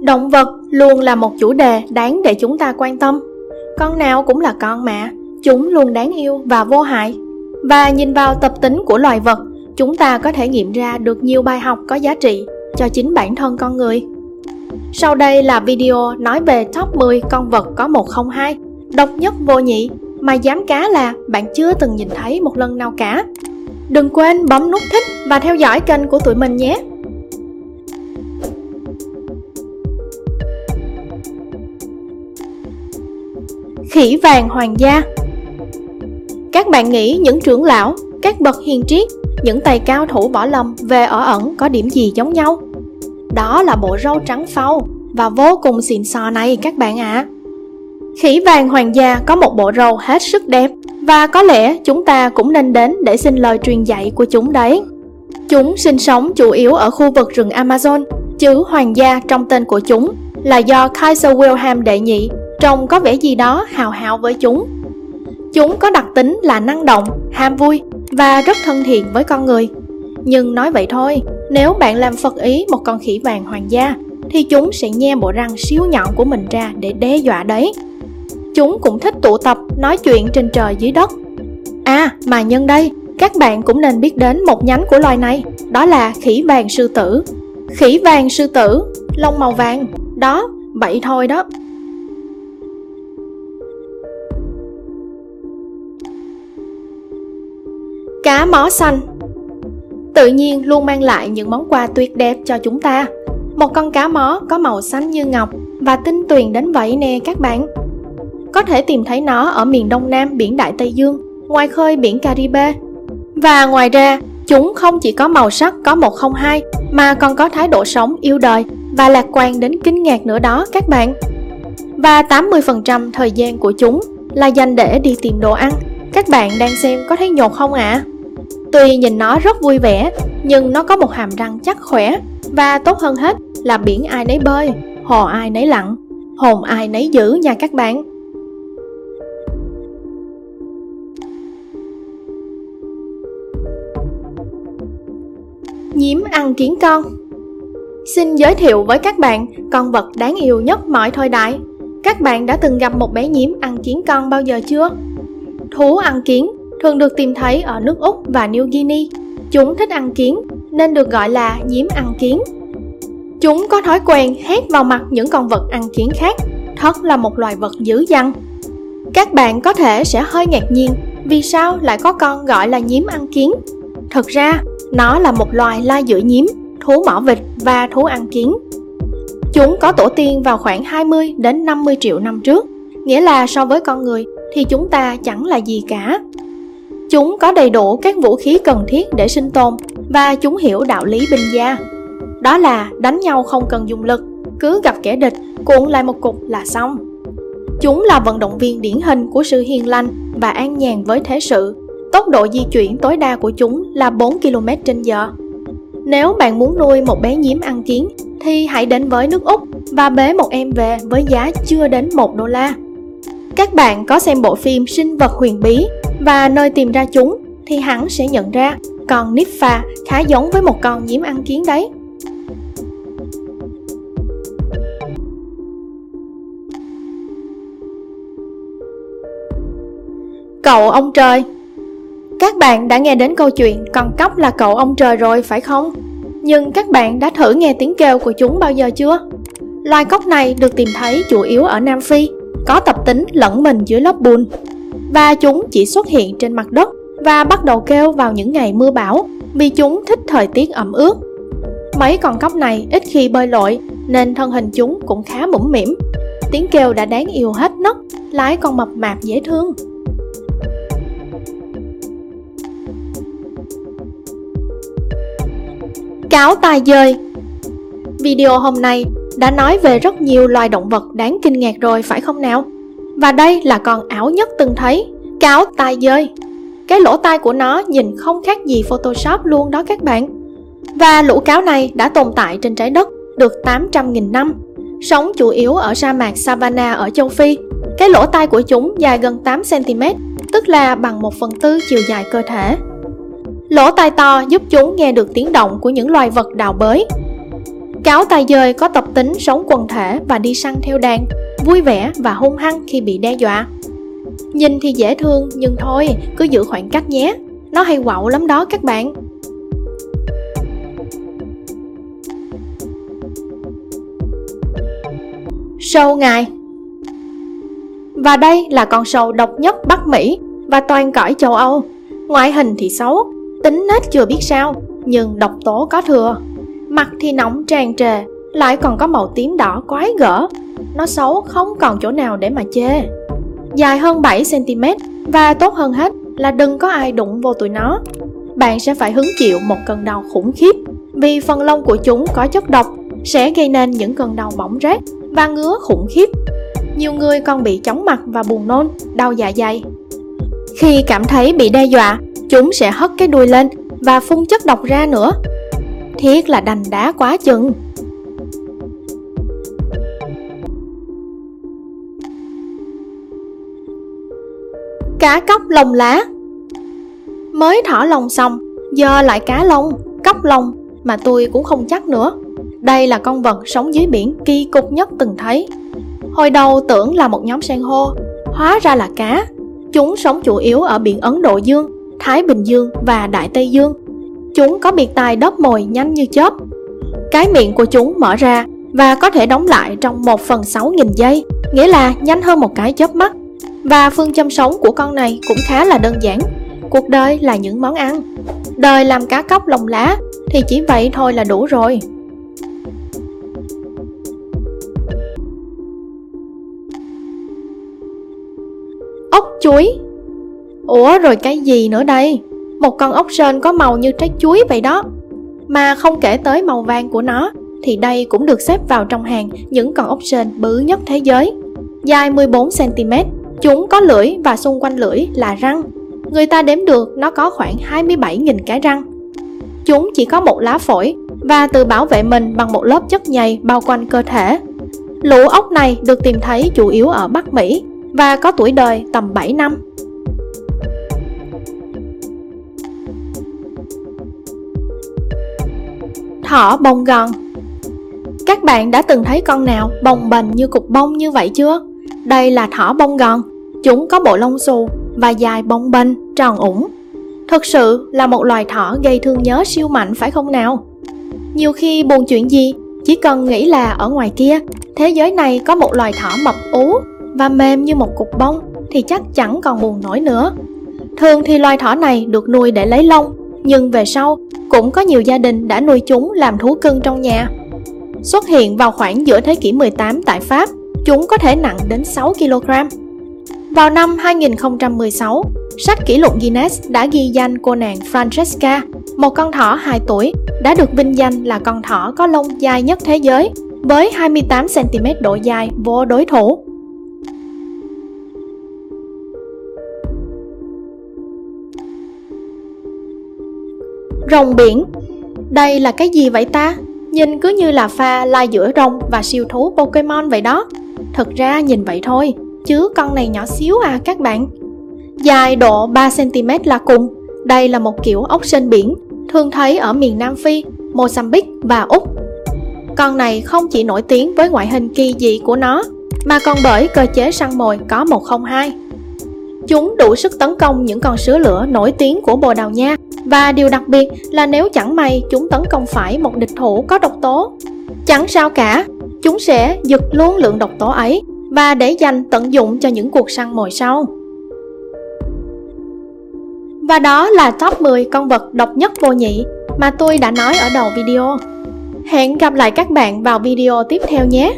Động vật luôn là một chủ đề đáng để chúng ta quan tâm. Con nào cũng là con mà, chúng luôn đáng yêu và vô hại. Và nhìn vào tập tính của loài vật, chúng ta có thể nghiệm ra được nhiều bài học có giá trị cho chính bản thân con người. Sau đây là video nói về top 10 con vật có 102, độc nhất vô nhị, mà dám cá là bạn chưa từng nhìn thấy một lần nào cả. Đừng quên bấm nút thích và theo dõi kênh của tụi mình nhé. Khỉ vàng hoàng gia. Các bạn nghĩ những trưởng lão, các bậc hiền triết, những tay cao thủ võ lâm về ở ẩn có điểm gì giống nhau? Đó là bộ râu trắng phau và vô cùng xịn sò này các bạn ạ. Khỉ vàng hoàng gia có một bộ râu hết sức đẹp, và có lẽ chúng ta cũng nên đến để xin lời truyền dạy của chúng đấy. Chúng sinh sống chủ yếu ở khu vực rừng Amazon. Chữ hoàng gia trong tên của chúng là do Kaiser Wilhelm đệ nhị trông có vẻ gì đó hào hào với chúng. Chúng có đặc tính là năng động, ham vui và rất thân thiện với con người. Nhưng nói vậy thôi, nếu bạn làm phật ý một con khỉ vàng hoàng gia thì chúng sẽ nhe bộ răng siêu nhọn của mình ra để đe dọa đấy. Chúng cũng thích tụ tập nói chuyện trên trời dưới đất. À mà nhân đây, các bạn cũng nên biết đến một nhánh của loài này, đó là khỉ vàng sư tử. Khỉ vàng sư tử, lông màu vàng, đó, vậy thôi đó. Cá mó xanh. Tự nhiên luôn mang lại những món quà tuyệt đẹp cho chúng ta. Một con cá mó có màu xanh như ngọc và tinh tuyền đến vậy nè các bạn. Có thể tìm thấy nó ở miền Đông Nam biển Đại Tây Dương, ngoài khơi biển Caribe. Và ngoài ra, chúng không chỉ có màu sắc có 102 mà còn có thái độ sống yêu đời và lạc quan đến kinh ngạc nữa đó các bạn. Và 80% thời gian của chúng là dành để đi tìm đồ ăn. Các bạn đang xem có thấy nhột không ạ? Tuy nhìn nó rất vui vẻ, nhưng nó có một hàm răng chắc khỏe. Và tốt hơn hết là biển ai nấy bơi, hồ ai nấy lặn, hồn ai nấy giữ nha các bạn. Nhím ăn kiến con. Xin giới thiệu với các bạn con vật đáng yêu nhất mọi thời đại. Các bạn đã từng gặp một bé nhím ăn kiến con bao giờ chưa? Thú ăn kiến thường được tìm thấy ở nước Úc và New Guinea. Chúng thích ăn kiến nên được gọi là nhím ăn kiến. Chúng có thói quen hét vào mặt những con vật ăn kiến khác. Thật là một loài vật dữ dằn. Các bạn có thể sẽ hơi ngạc nhiên vì sao lại có con gọi là nhím ăn kiến. Thật ra, nó là một loài lai giữa nhím, thú mỏ vịt và thú ăn kiến. Chúng có tổ tiên vào khoảng 20 đến 50 triệu năm trước, nghĩa là so với con người thì chúng ta chẳng là gì cả. Chúng có đầy đủ các vũ khí cần thiết để sinh tồn và chúng hiểu đạo lý binh gia. Đó là đánh nhau không cần dùng lực, cứ gặp kẻ địch cuộn lại một cục là xong. Chúng là vận động viên điển hình của sự hiền lành và an nhàn với thế sự. Tốc độ di chuyển tối đa của chúng là 4 km/h. Nếu bạn muốn nuôi một bé nhím ăn kiến thì hãy đến với nước Úc và bế một em về với giá chưa đến $1. Các bạn có xem bộ phim Sinh vật huyền bí và Nơi tìm ra chúng thì hẳn sẽ nhận ra con Nipha khá giống với một con nhím ăn kiến đấy. Cậu ông trời. Các bạn đã nghe đến câu chuyện con cóc là cậu ông trời rồi phải không? Nhưng các bạn đã thử nghe tiếng kêu của chúng bao giờ chưa? Loài cóc này được tìm thấy chủ yếu ở Nam Phi, có tập tính lẫn mình dưới lớp bùn. Và chúng chỉ xuất hiện trên mặt đất và bắt đầu kêu vào những ngày mưa bão vì chúng thích thời tiết ẩm ướt. Mấy con cóc này ít khi bơi lội nên thân hình chúng cũng khá mũm mĩm. Tiếng kêu đã đáng yêu hết nấc, lái con mập mạp dễ thương. Cáo tai dơi. Video hôm nay đã nói về rất nhiều loài động vật đáng kinh ngạc rồi phải không nào? Và đây là con ảo nhất từng thấy, cáo tai dơi. Cái lỗ tai của nó nhìn không khác gì Photoshop luôn đó các bạn. Và lũ cáo này đã tồn tại trên trái đất được 800.000 năm, sống chủ yếu ở sa mạc Savannah ở châu Phi. Cái lỗ tai của chúng dài gần 8 cm, tức là bằng 1/4 chiều dài cơ thể. Lỗ tai to giúp chúng nghe được tiếng động của những loài vật đào bới. Cáo tài giời có tập tính sống quần thể và đi săn theo đàn, vui vẻ và hung hăng khi bị đe dọa. Nhìn thì dễ thương nhưng thôi, cứ giữ khoảng cách nhé. Nó hay quạo lắm đó các bạn. Sâu ngài. Và đây là con sâu độc nhất Bắc Mỹ và toàn cõi châu Âu. Ngoại hình thì xấu, tính nết chưa biết sao, nhưng độc tố có thừa. Mặt thì nóng tràn trề, lại còn có màu tím đỏ quái gở. Nó xấu không còn chỗ nào để mà chê. Dài hơn 7cm và tốt hơn hết là đừng có ai đụng vô tụi nó. Bạn sẽ phải hứng chịu một cơn đau khủng khiếp vì phần lông của chúng có chất độc, sẽ gây nên những cơn đau bỏng rát và ngứa khủng khiếp. Nhiều người còn bị chóng mặt và buồn nôn, đau dạ dày. Khi cảm thấy bị đe dọa, chúng sẽ hất cái đuôi lên và phun chất độc ra nữa. Thiệt là đành đá quá chừng. Cá cóc lông lá. Mới thỏ lông xong, giờ lại cá lông, cóc lông mà tôi cũng không chắc nữa. Đây là con vật sống dưới biển kỳ cục nhất từng thấy. Hồi đầu tưởng là một nhóm san hô, hóa ra là cá. Chúng sống chủ yếu ở biển Ấn Độ Dương, Thái Bình Dương và Đại Tây Dương. Chúng có biệt tài đớp mồi nhanh như chớp. Cái miệng của chúng mở ra và có thể đóng lại trong 1/6000 giây, nghĩa là nhanh hơn một cái chớp mắt. Và phương châm sống của con này cũng khá là đơn giản. Cuộc đời là những món ăn. Đời làm cá cóc lông lá thì chỉ vậy thôi là đủ rồi. Ốc chuối. Ủa rồi cái gì nữa đây? Một con ốc sên có màu như trái chuối vậy đó. Mà không kể tới màu vàng của nó, thì đây cũng được xếp vào trong hàng những con ốc sên bự nhất thế giới. Dài 14cm, chúng có lưỡi và xung quanh lưỡi là răng. Người ta đếm được nó có khoảng 27.000 cái răng. Chúng chỉ có một lá phổi và tự bảo vệ mình bằng một lớp chất nhầy bao quanh cơ thể. Lũ ốc này được tìm thấy chủ yếu ở Bắc Mỹ và có tuổi đời tầm 7 năm. Thỏ bông gòn. Các bạn đã từng thấy con nào bồng bềnh như cục bông như vậy chưa? Đây là thỏ bông gòn. Chúng có bộ lông xù và dài bồng bềnh, tròn ủng. Thực sự là một loài thỏ gây thương nhớ siêu mạnh phải không nào? Nhiều khi buồn chuyện gì, chỉ cần nghĩ là ở ngoài kia, thế giới này có một loài thỏ mập ú và mềm như một cục bông thì chắc chẳng còn buồn nổi nữa. Thường thì loài thỏ này được nuôi để lấy lông, nhưng về sau cũng có nhiều gia đình đã nuôi chúng làm thú cưng trong nhà. Xuất hiện vào khoảng giữa thế kỷ 18 tại Pháp, chúng có thể nặng đến 6 kg. Vào năm 2016, sách kỷ lục Guinness đã ghi danh cô nàng Francesca, một con thỏ 2 tuổi, đã được vinh danh là con thỏ có lông dài nhất thế giới, với 28cm độ dài vô đối thủ. Rồng biển. Đây là cái gì vậy ta? Nhìn cứ như là pha lai giữa rồng và siêu thú Pokemon vậy đó. Thực ra nhìn vậy thôi, chứ con này nhỏ xíu à các bạn. Dài độ 3cm là cùng. Đây là một kiểu ốc sên biển, thường thấy ở miền Nam Phi, Mozambique và Úc. Con này không chỉ nổi tiếng với ngoại hình kỳ dị của nó, mà còn bởi cơ chế săn mồi có 102. Chúng đủ sức tấn công những con sứa lửa nổi tiếng của Bồ Đào Nha. Và điều đặc biệt là nếu chẳng may chúng tấn công phải một địch thủ có độc tố, chẳng sao cả, chúng sẽ giật luôn lượng độc tố ấy và để dành tận dụng cho những cuộc săn mồi sau. Và đó là top 10 con vật độc nhất vô nhị mà tôi đã nói ở đầu video. Hẹn gặp lại các bạn vào video tiếp theo nhé.